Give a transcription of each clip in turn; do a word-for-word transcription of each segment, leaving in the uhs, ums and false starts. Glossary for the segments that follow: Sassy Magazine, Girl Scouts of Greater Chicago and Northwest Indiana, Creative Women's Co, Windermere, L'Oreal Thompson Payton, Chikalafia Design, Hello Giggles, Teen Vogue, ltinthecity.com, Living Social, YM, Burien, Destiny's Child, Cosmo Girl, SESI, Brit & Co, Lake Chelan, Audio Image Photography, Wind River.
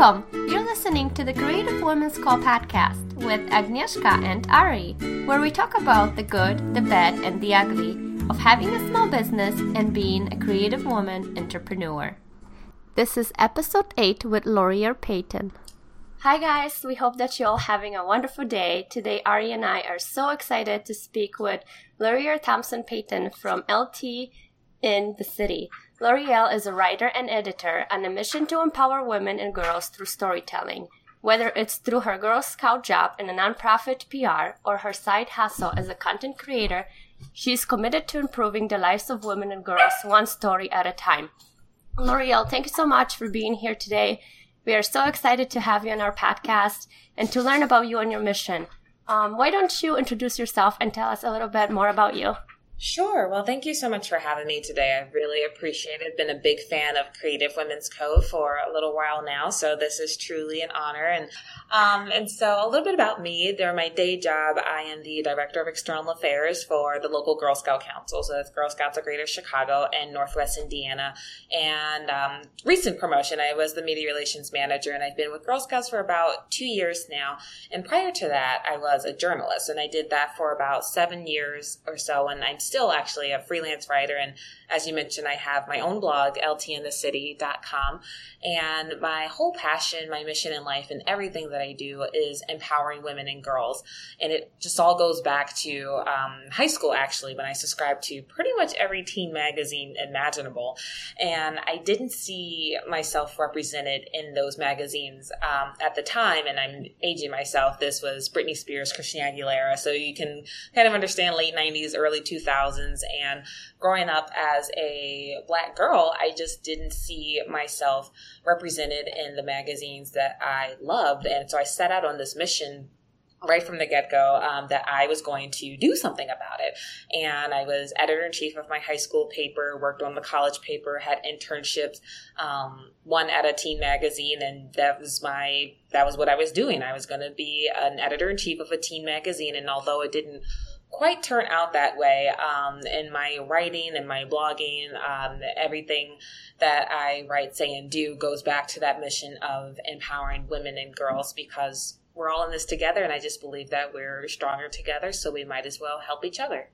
Welcome! You're listening to the Creative Women's Co podcast with Agnieszka and Ari, where we talk about the good, the bad, and the ugly of having a small business and being a creative woman entrepreneur. This is episode eight with L'Oreal Payton. Hi guys, we hope that you're all having a wonderful day. Today Ari and I are so excited to speak with L'Oreal Thompson Payton from L T in the City. L'Oreal is a writer and editor on a mission to empower women and girls through storytelling. Whether it's through her Girl Scout job in a nonprofit P R or her side hustle as a content creator, she is committed to improving the lives of women and girls one story at a time. L'Oreal, thank you so much for being here today. We are so excited to have you on our podcast and to learn about you and your mission. Um, why don't you introduce yourself and tell us a little bit more about you? Sure. Well, thank you so much for having me today. I really appreciate it. I've been a big fan of Creative Women's Co. for a little while now, so this is truly an honor. And um, and so a little bit about me. During my day job, I am the Director of External Affairs for the local Girl Scout Council, so that's Girl Scouts of Greater Chicago and Northwest Indiana. And um, recent promotion, I was the Media Relations Manager, and I've been with Girl Scouts for about two years now. And prior to that, I was a journalist, and I did that for about seven years or so, and I'm still actually a freelance writer, and as you mentioned, I have my own blog, L T in the city dot com, and my whole passion, my mission in life, and everything that I do is empowering women and girls, and it just all goes back to um, high school, actually, when I subscribed to pretty much every teen magazine imaginable, and I didn't see myself represented in those magazines um, at the time, and I'm aging myself. This was Britney Spears, Christina Aguilera, so you can kind of understand late nineties, early two thousands. And growing up as a Black girl, I just didn't see myself represented in the magazines that I loved. And so I set out on this mission right from the get-go, um, that I was going to do something about it. And I was editor-in-chief of my high school paper, worked on the college paper, had internships, um, one at a teen magazine, and that was my that was what I was doing. I was going to be an editor-in-chief of a teen magazine, and although it didn't quite turn out that way, um, in my writing and my blogging, um, everything that I write, say, and do goes back to that mission of empowering women and girls, because we're all in this together, and I just believe that we're stronger together, so we might as well help each other.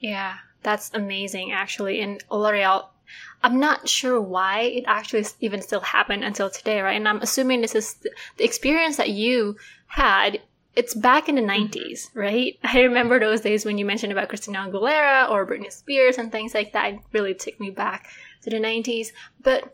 Yeah, that's amazing, actually. And L'Oreal, I'm not sure why it actually even still happened until today, right? And I'm assuming this is the experience that you had. It's back in the nineties, right? I remember those days when you mentioned about Christina Aguilera or Britney Spears and things like that. It really took me back to the nineties. But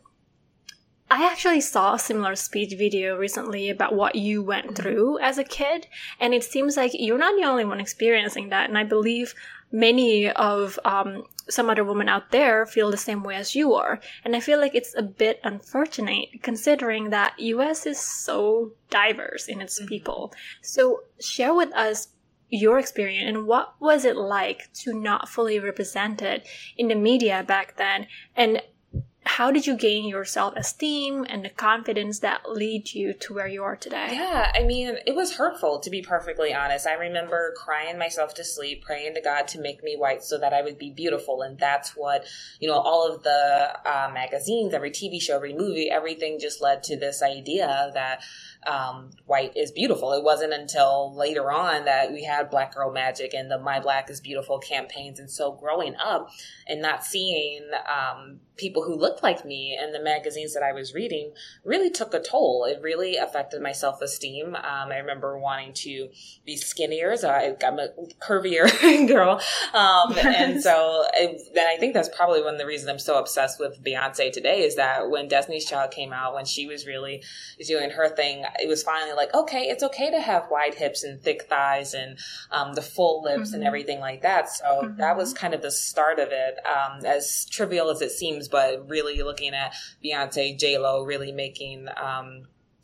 I actually saw a similar speech video recently about what you went through as a kid. And it seems like you're not the only one experiencing that. And I believe many of um, some other women out there feel the same way as you are. And I feel like it's a bit unfortunate considering that U S is so diverse in its people. So share with us your experience and what was it like to not fully represent it in the media back then? And how did you gain your self-esteem and the confidence that lead you to where you are today? Yeah, I mean, it was hurtful, to be perfectly honest. I remember crying myself to sleep, praying to God to make me white so that I would be beautiful. And that's what, you know, all of the uh, magazines, every T V show, every movie, everything just led to this idea that um, white is beautiful. It wasn't until later on that we had Black Girl Magic and the My Black is Beautiful campaigns. And so growing up and not seeing um, people who look like me and the magazines that I was reading really took a toll. It really affected my self-esteem. Um, I remember wanting to be skinnier, so I, I'm a curvier girl. Um, yes. And so it, and I think that's probably one of the reasons I'm so obsessed with Beyonce today is that when Destiny's Child came out, when she was really doing her thing, it was finally like, okay, it's okay to have wide hips and thick thighs and um, the full lips mm-hmm. and everything like that. So mm-hmm. that was kind of the start of it, um, as trivial as it seems, but really Really looking at Beyonce, J-Lo, really making, um,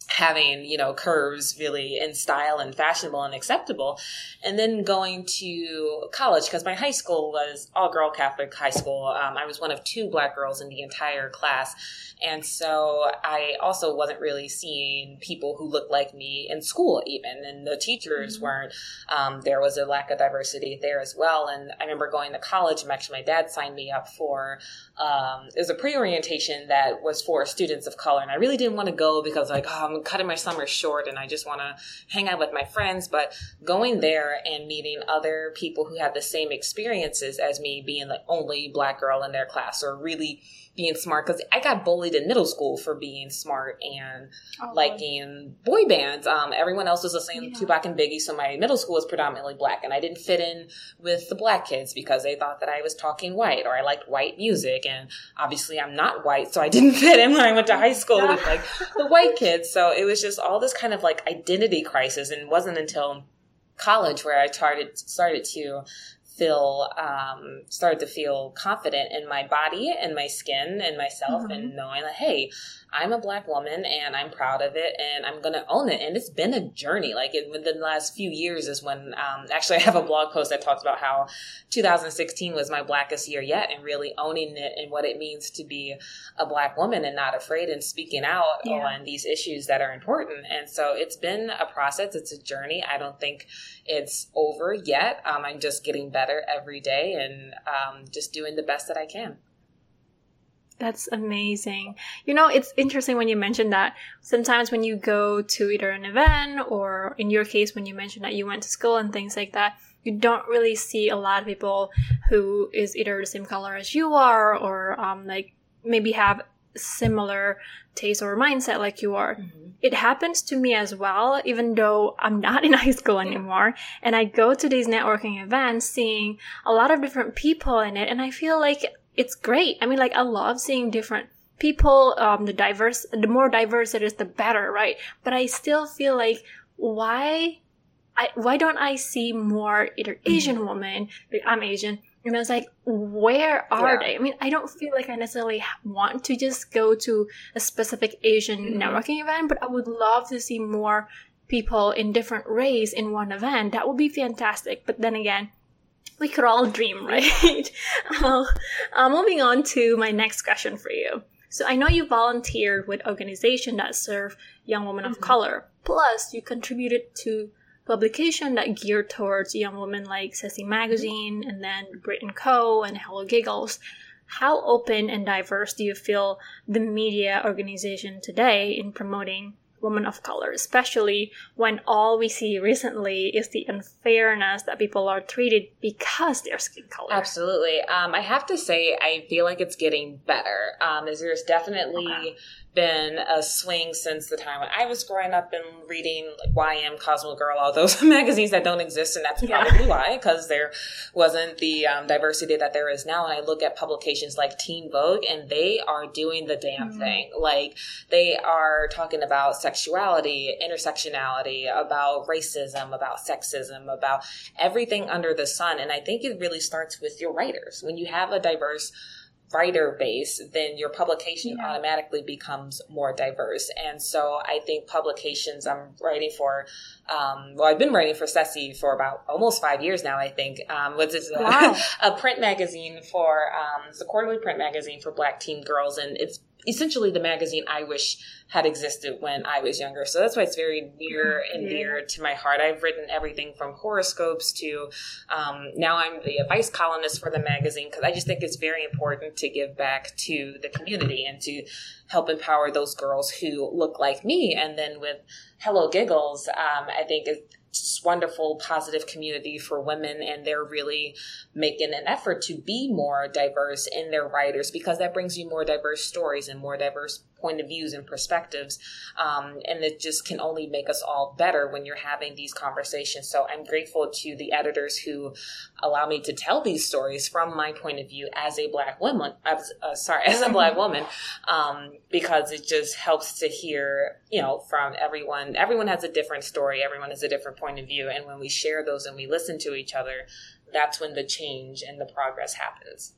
having, you know, curves really in style and fashionable and acceptable. And then going to college, because my high school was all-girl Catholic high school. Um, I was one of two Black girls in the entire class. And so I also wasn't really seeing people who looked like me in school even. And the teachers mm-hmm. weren't. Um, there was a lack of diversity there as well. And I remember going to college, and actually my dad signed me up for um, – it was a pre-orientation that was for students of color. And I really didn't want to go because, like, oh, I'm I'm cutting my summer short and I just want to hang out with my friends. But going there and meeting other people who have the same experiences as me, being the only Black girl in their class, or really being smart, because I got bullied in middle school for being smart and oh. liking boy bands. Um, everyone else was listening yeah. to Tupac and Biggie, so my middle school was predominantly Black, and I didn't fit in with the Black kids because they thought that I was talking white or I liked white music, and obviously I'm not white, so I didn't fit in when I went to high school yeah. with like the white kids. So it was just all this kind of like identity crisis, and it wasn't until college where I started started to feel um started to feel confident in my body and my skin and myself, mm-hmm. and knowing that, hey, I'm a Black woman and I'm proud of it and I'm gonna own it. And it's been a journey. Like it, within the last few years is when um actually I have a blog post that talks about how two thousand sixteen was my blackest year yet, and really owning it and what it means to be a Black woman and not afraid and speaking out yeah. on these issues that are important. And so it's been a process, it's a journey. I don't think it's over yet. Um, I'm just getting better every day and um, just doing the best that I can. That's amazing. You know, it's interesting when you mentioned that. Sometimes when you go to either an event, or in your case, when you mentioned that you went to school and things like that, you don't really see a lot of people who is either the same color as you are, or um, like maybe have similar taste or mindset like you are. Mm-hmm. It happens to me as well, even though I'm not in high school anymore, and I go to these networking events seeing a lot of different people in it, and I feel like it's great. I mean, like, I love seeing different people. Um the diverse the more diverse it is, the better, right? But I still feel like, why I why don't I see more either Asian mm-hmm. women? Like, I'm Asian. And I was like, where are yeah. they? I mean, I don't feel like I necessarily want to just go to a specific Asian mm-hmm. networking event, but I would love to see more people in different race in one event. That would be fantastic. But then again, we could all dream, right? uh, uh, moving on to my next question for you. So I know you volunteered with organizations that serve young women mm-hmm. of color. Plus, you contributed to publication that geared towards young women like Sassy Magazine, and then Brit and Co and Hello Giggles. How open and diverse do you feel the media organization today in promoting women of color, especially when all we see recently is the unfairness that people are treated because their skin color? Absolutely. Um, I have to say, I feel like it's getting better. Um, as there's definitely okay. been a swing since the time when I was growing up and reading like Y M, Cosmo Girl, all those magazines that don't exist, and that's probably yeah. why, because there wasn't the um, diversity that there is now. And I look at publications like Teen Vogue, and they are doing the damn mm-hmm. thing. Like, they are talking about sexuality, intersectionality, about racism, about sexism, about everything under the sun. And I think it really starts with your writers. When you have a diverse writer base, then your publication yeah. automatically becomes more diverse. And so I think publications I'm writing for, um, well, I've been writing for SESI for about almost five years now, I think. Um, was this wow. a, a print magazine for, um, it's a quarterly print magazine for Black teen girls. And it's essentially the magazine I wish had existed when I was younger. So that's why it's very near and yeah. dear to my heart. I've written everything from horoscopes to um, now I'm the advice columnist for the magazine, because I just think it's very important to give back to the community and to help empower those girls who look like me. And then with Hello Giggles, um, I think it's just wonderful, positive community for women, and they're really making an effort to be more diverse in their writers, because that brings you more diverse stories and more diverse point of views and perspectives, um, and it just can only make us all better when you're having these conversations. So I'm grateful to the editors who allow me to tell these stories from my point of view as a Black woman, as, uh, sorry, as a Black woman, um, because it just helps to hear, you know, from everyone. Everyone has a different story. Everyone has a different point of view. And when we share those and we listen to each other, that's when the change and the progress happens.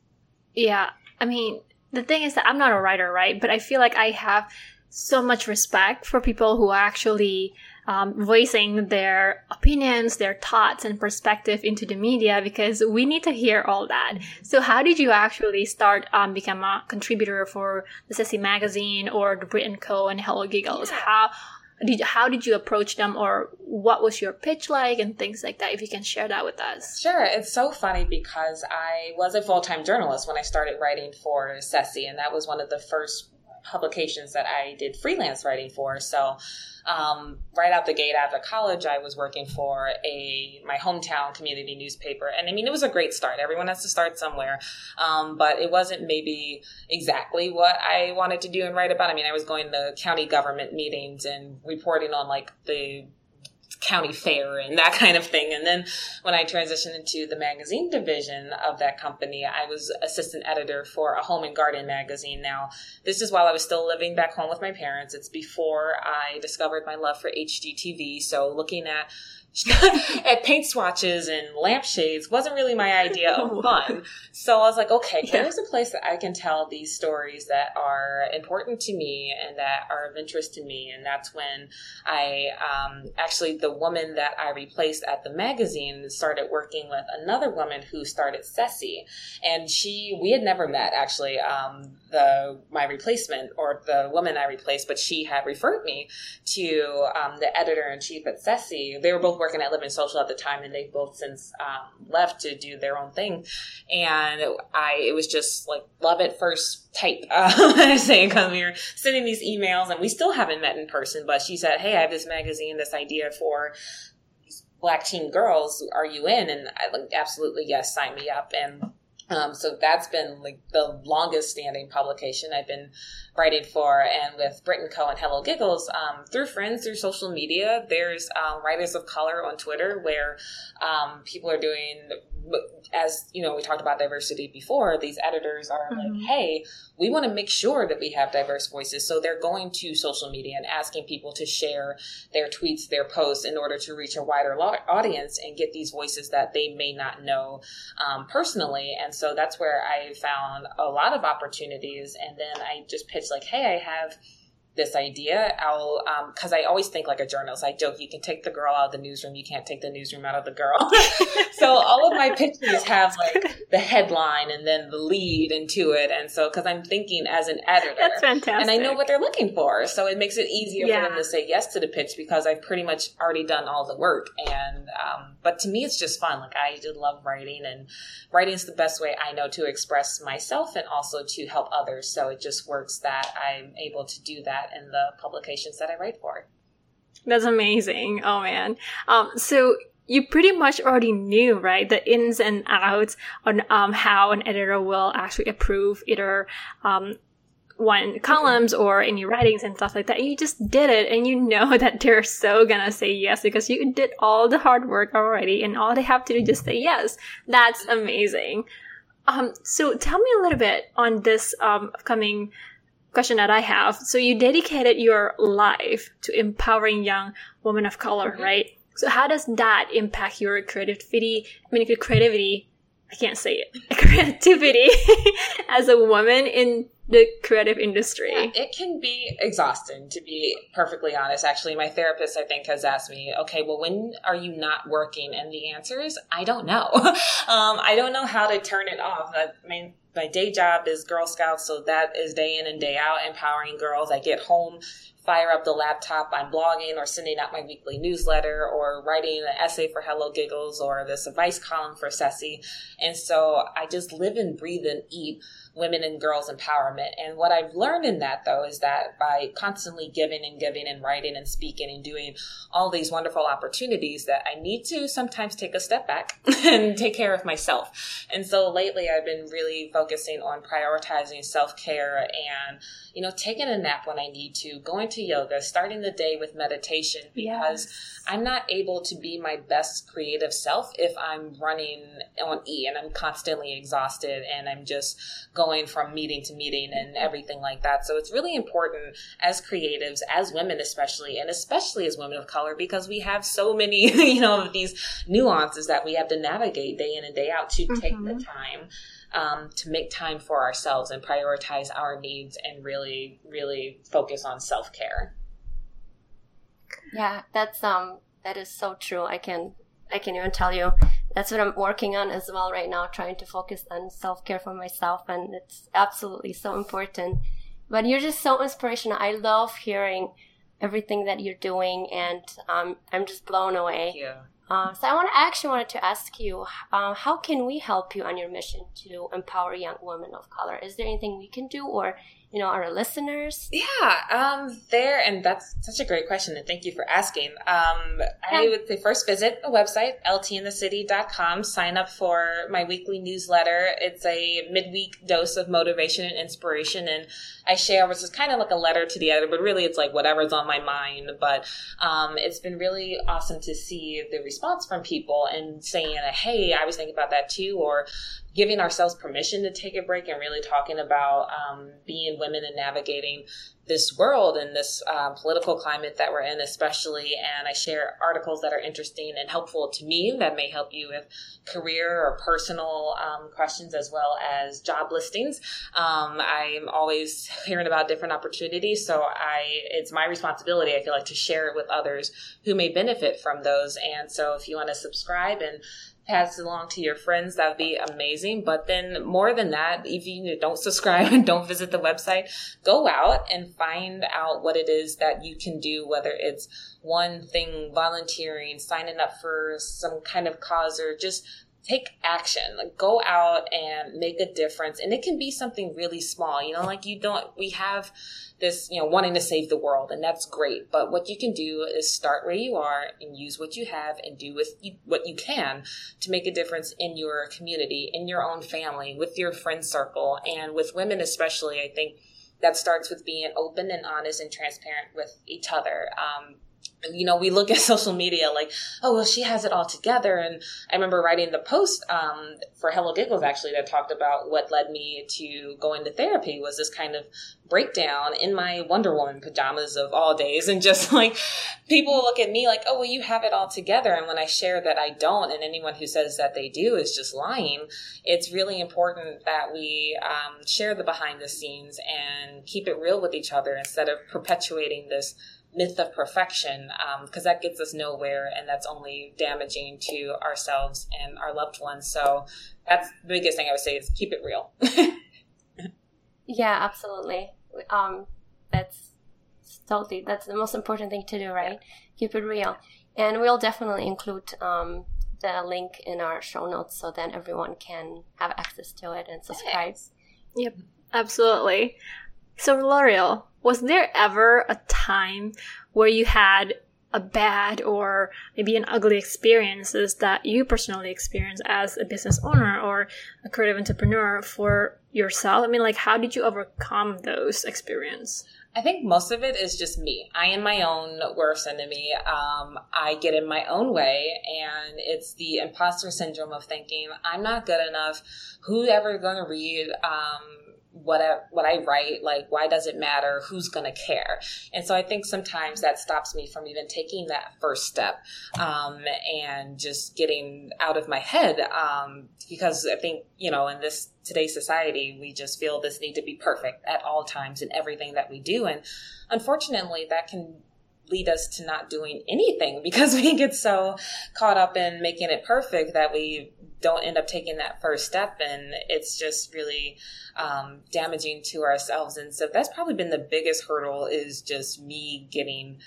Yeah. I mean, the thing is that I'm not a writer, right? But I feel like I have so much respect for people who are actually um, voicing their opinions, their thoughts, and perspective into the media, because we need to hear all that. So how did you actually start um, become a contributor for the Sassy Magazine or the Brit and Co and Hello Giggles? Yeah. How Did, how did you approach them, or what was your pitch like and things like that, if you can share that with us? Sure. It's so funny because I was a full-time journalist when I started writing for SESI, and that was one of the first publications that I did freelance writing for. So um, right out the gate after college, I was working for a my hometown community newspaper. And I mean, it was a great start. Everyone has to start somewhere. Um, but it wasn't maybe exactly what I wanted to do and write about. I mean, I was going to county government meetings and reporting on like the county fair and that kind of thing. And then when I transitioned into the magazine division of that company, I was assistant editor for a home and garden magazine. Now, this is while I was still living back home with my parents. It's before I discovered my love for H G T V. So looking at at paint swatches and lampshades wasn't really my idea of fun. So I was like, okay, yeah. There's a place that I can tell these stories that are important to me and that are of interest to me. And that's when I um, actually, the woman that I replaced at the magazine started working with another woman who started SESI. And she, we had never met actually, um, the my replacement or the woman I replaced, but she had referred me to um, the editor-in-chief at SESI. They were both working at Living Social at the time, and they've both since um, left to do their own thing. And I, it was just like love at first type. Uh, I'm saying, because we were sending these emails, and we still haven't met in person. But she said, "Hey, I have this magazine, this idea for Black teen girls. Are you in?" And I like, absolutely, yes, sign me up. And Um, so that's been like the longest standing publication I've been writing for, and with Brit and Co and Hello Giggles, um, through friends, through social media. There's um, writers of color on Twitter where um, people are doing, as you know, we talked about diversity before, these editors are mm-hmm. like, hey, we want to make sure that we have diverse voices. So they're going to social media and asking people to share their tweets, their posts, in order to reach a wider audience and get these voices that they may not know um, personally. And so that's where I found a lot of opportunities. And then I just pitched like, hey, I have this idea. I'll, um, cause I always think like a journalist. I joke, you can take the girl out of the newsroom. You can't take the newsroom out of the girl. So all of my pitches have like the headline and then the lead into it. And so, cause I'm thinking as an editor, that's fantastic, and I know what they're looking for. So it makes it easier yeah. for them to say yes to the pitch, because I've pretty much already done all the work. And, um, but to me, it's just fun. Like I did love writing, and writing is the best way I know to express myself and also to help others. So it just works that I'm able to do that in the publications that I write for. That's amazing. Oh, man. Um, so you pretty much already knew, right, the ins and outs on um, how an editor will actually approve either um, one columns or any writings and stuff like that. You just did it, and you know that they're so going to say yes because you did all the hard work already, and all they have to do is just say yes. That's amazing. Um, so tell me a little bit on this um, upcoming question that I have. So you dedicated your life to empowering young women of color, mm-hmm. right? So how does that impact your creativity? I mean, your creativity, I can't say it, creativity as a woman in the creative industry. Yeah, it can be exhausting, to be perfectly honest. Actually, my therapist, I think, has asked me, okay, well, when are you not working? And the answer is, I don't know. um, I don't know how to turn it off. I mean, my day job is Girl Scouts, so that is day in and day out, empowering girls. I get home, fire up the laptop, I'm blogging or sending out my weekly newsletter or writing an essay for Hello Giggles or this advice column for SESI. And so I just live and breathe and eat women and girls empowerment. And what I've learned in that, though, is that by constantly giving and giving and writing and speaking and doing all these wonderful opportunities, that I need to sometimes take a step back and take care of myself. And so lately I've been really focusing on prioritizing self-care and, you know, taking a nap when I need to, going to yoga, starting the day with meditation, because yes. I'm not able to be my best creative self if I'm running on E and I'm constantly exhausted and I'm just going from meeting to meeting and everything like that. So it's really important as creatives, as women especially, and especially as women of color, because we have so many, you know, of these nuances that we have to navigate day in and day out, to mm-hmm. take the time um, to make time for ourselves and prioritize our needs and really, really focus on self-care. Yeah, that's um, that is so true. I can, I can even tell you. That's what I'm working on as well right now, trying to focus on self-care for myself. And it's absolutely so important. But you're just so inspirational. I love hearing everything that you're doing. And um, I'm just blown away. Yeah. Uh, so I want to actually wanted to ask you, uh, how can we help you on your mission to empower young women of color? Is there anything we can do, or you know, our listeners? Yeah, um, there, and that's such a great question, and thank you for asking. Um, yeah. I would say first visit a website, L T in the city dot com, sign up for my weekly newsletter. It's a midweek dose of motivation and inspiration, and I share, which is kind of like a letter to the editor, but really it's like whatever's on my mind. But um, it's been really awesome to see the response from people and saying, hey, I was thinking about that too, or giving ourselves permission to take a break and really talking about um, being women and navigating this world and this uh, political climate that we're in, especially. And I share articles that are interesting and helpful to me that may help you with career or personal um, questions, as well as job listings. Um, I'm always hearing about different opportunities. So I, it's my responsibility, I feel like, to share it with others who may benefit from those. And so if you want to subscribe and pass it along to your friends, that would be amazing. But then more than that, if you don't subscribe and don't visit the website, go out and find out what it is that you can do, whether it's one thing, volunteering, signing up for some kind of cause, or just take action. Like, go out and make a difference. And it can be something really small, you know, like you don't, we have this, you know, wanting to save the world, and that's great. But what you can do is start where you are and use what you have and do with you, what you can to make a difference in your community, in your own family, with your friend circle, and with women especially. I think that starts with being open and honest and transparent with each other. Um, You know, we look at social media like, oh, well, she has it all together. And I remember writing the post um, for Hello Giggles, actually, that talked about what led me to going to therapy was this kind of breakdown in my Wonder Woman pajamas of all days. And just like, people look at me like, oh, well, you have it all together. And when I share that I don't, and anyone who says that they do is just lying, it's really important that we um, share the behind the scenes and keep it real with each other instead of perpetuating this myth of perfection, because um, that gets us nowhere, and that's only damaging to ourselves and our loved ones. So that's the biggest thing I would say, is keep it real. Yeah, absolutely. Um, that's totally, that's the most important thing to do, right? Keep it real. And we'll definitely include um, the link in our show notes so that everyone can have access to it and subscribe. Yes. Yep, absolutely. So L'Oreal, was there ever a time where you had a bad or maybe an ugly experiences that you personally experienced as a business owner or a creative entrepreneur for yourself? I mean, like, how did you overcome those experiences? I think most of it is just me. I am my own worst enemy. Um, I get in my own way, and it's the imposter syndrome of thinking, I'm not good enough. Who's ever going to read um what I, what I write, like, why does it matter? Who's going to care? And so I think sometimes that stops me from even taking that first step um, and just getting out of my head um, because I think, you know, in this today's society, we just feel this need to be perfect at all times in everything that we do. And unfortunately, that can lead us to not doing anything because we get so caught up in making it perfect that we don't end up taking that first step. And it's just really um, damaging to ourselves. And so that's probably been the biggest hurdle, is just me getting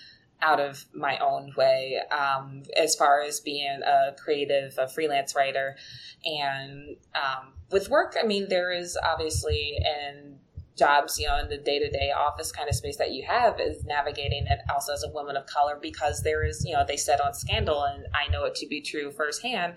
out of my own way um, as far as being a creative, a freelance writer. And um, with work, I mean, there is obviously an jobs, you know, in the day-to-day office kind of space that you have, is navigating it also as a woman of color, because there is, you know, they said on Scandal, and I know it to be true firsthand,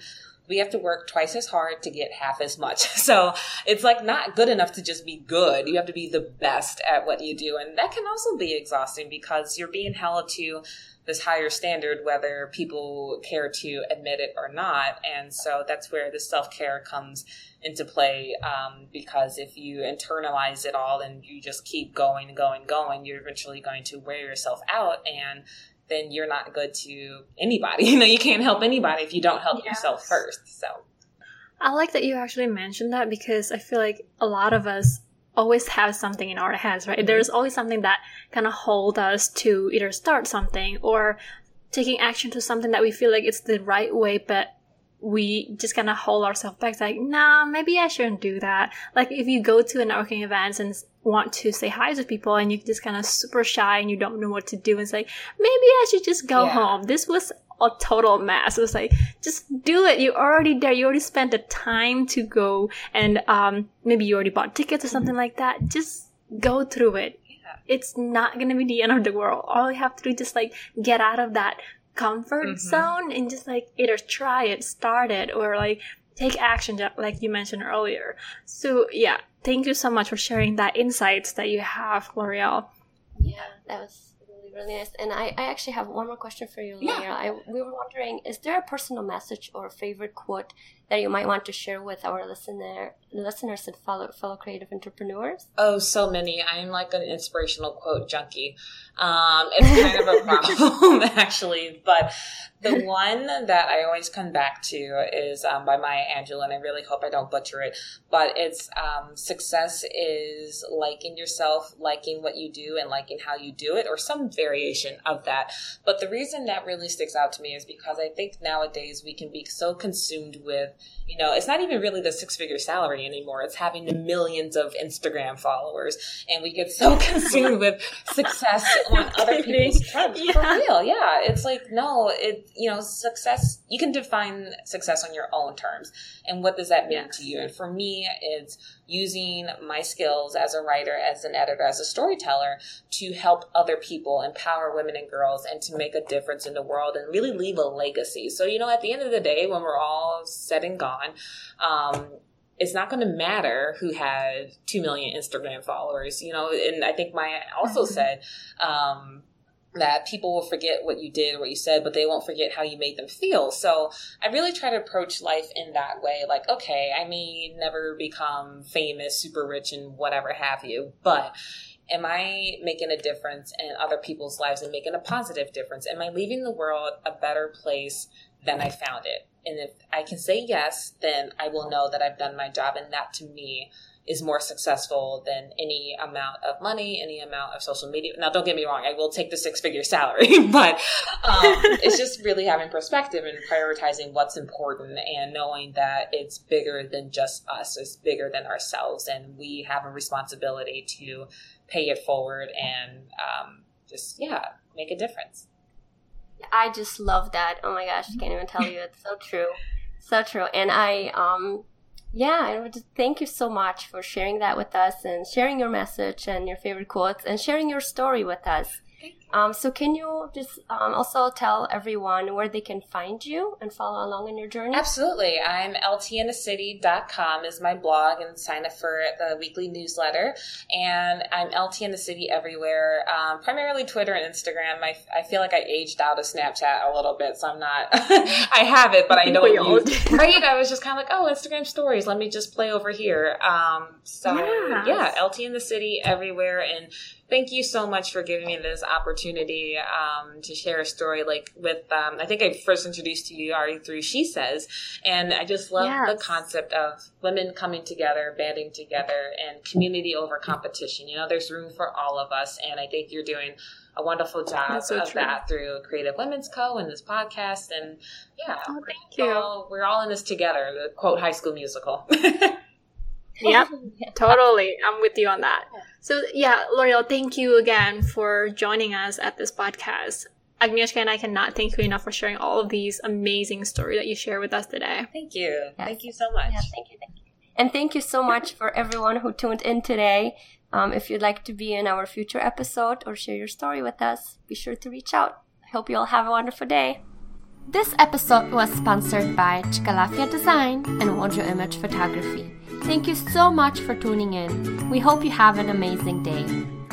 we have to work twice as hard to get half as much. So it's like not good enough to just be good. You have to be the best at what you do. And that can also be exhausting because you're being held to this higher standard, whether people care to admit it or not. And so that's where the self-care comes into play, um, because if you internalize it all and you just keep going and going and going, you're eventually going to wear yourself out, and then you're not good to anybody. You know, you can't help anybody if you don't help yes. yourself first. So I like that you actually mentioned that, because I feel like a lot of us always have something in our heads, right? Mm-hmm. There's always something that kind of holds us to either start something or taking action to something that we feel like it's the right way, but we just kind of hold ourselves back. It's like, nah, maybe I shouldn't do that. Like if you go to a networking event and want to say hi to people and you're just kind of super shy and you don't know what to do, and it's like, maybe I should just go yeah. home. This was a total mess. It was like, just do it. You're already there. You already spent the time to go, and um, maybe you already bought tickets or something like that. Just go through it. It's not going to be the end of the world. All you have to do is just, like, get out of that comfort mm-hmm. zone and just, like, either try it, start it, or, like, take action, like you mentioned earlier. So, yeah, thank you so much for sharing that insights that you have, L'Oreal. Yeah, that was really, really nice. And I, I actually have one more question for you, L'Oreal. Yeah. I, we were wondering, is there a personal message or favorite quote that you might want to share with our listener, listeners and fellow, fellow creative entrepreneurs? Oh, so many. I'm like an inspirational quote junkie. Um, it's kind of a problem, actually. But the one that I always come back to is um, by Maya Angelou, and I really hope I don't butcher it. But it's um, success is liking yourself, liking what you do, and liking how you do it, or some variation of that. But the reason that really sticks out to me is because I think nowadays we can be so consumed with, you know, it's not even really the six-figure salary anymore. It's having the millions of Instagram followers. And we get so consumed with success on other people's fronts. Yeah. For real, yeah. It's like, no, it, you know, success, you can define success on your own terms. And what does that mean yes. to you? And for me, it's using my skills as a writer, as an editor, as a storyteller to help other people, empower women and girls, and to make a difference in the world and really leave a legacy. So, you know, at the end of the day, when we're all said and gone, um, it's not going to matter who had two million Instagram followers, you know. And I think Maya also said, um, that people will forget what you did, what you said, but they won't forget how you made them feel. So I really try to approach life in that way. Like, okay, I may never become famous, super rich, and whatever have you, but am I making a difference in other people's lives and making a positive difference? Am I leaving the world a better place than I found it? And if I can say yes, then I will know that I've done my job, and that to me is more successful than any amount of money, any amount of social media. Now, don't get me wrong, I will take the six-figure salary, but um, it's just really having perspective and prioritizing what's important and knowing that it's bigger than just us, it's bigger than ourselves, and we have a responsibility to pay it forward and um, just, yeah, make a difference. I just love that. Oh my gosh, I can't even tell you. It's so true. So true. And I... um. Yeah, and just thank you so much for sharing that with us and sharing your message and your favorite quotes and sharing your story with us. Um, so can you just um, also tell everyone where they can find you and follow along in your journey? Absolutely. I'm L T in the city dot com is my blog, and sign up for the weekly newsletter. And I'm LTinthecity everywhere, um, primarily Twitter and Instagram. I, I feel like I aged out of Snapchat a little bit, so I'm not – I have it, but I don't use it. Right? I was just kind of like, oh, Instagram stories. Let me just play over here. Um, so, yes. yeah, LTinthecity everywhere. And thank you so much for giving me this opportunity um, to share a story like with, um, I think I first introduced to you Ari through She Says, and I just love yes. the concept of women coming together, banding together, and community over competition. You know, there's room for all of us, and I think you're doing a wonderful job so of true. that through Creative Women's Co. and this podcast, and yeah. Oh, thank we're you. All, we're all in this together, the quote High School Musical. Yeah, totally. I'm with you on that. So, yeah, L'Oreal, thank you again for joining us at this podcast. Agnieszka and I cannot thank you enough for sharing all of these amazing stories that you share with us today. Thank you. Yes. Thank you so much. Yeah, thank you, thank you. And thank you so much for everyone who tuned in today. Um, if you'd like to be in our future episode or share your story with us, be sure to reach out. I hope you all have a wonderful day. This episode was sponsored by Chikalafia Design and Audio Image Photography. Thank you so much for tuning in. We hope you have an amazing day.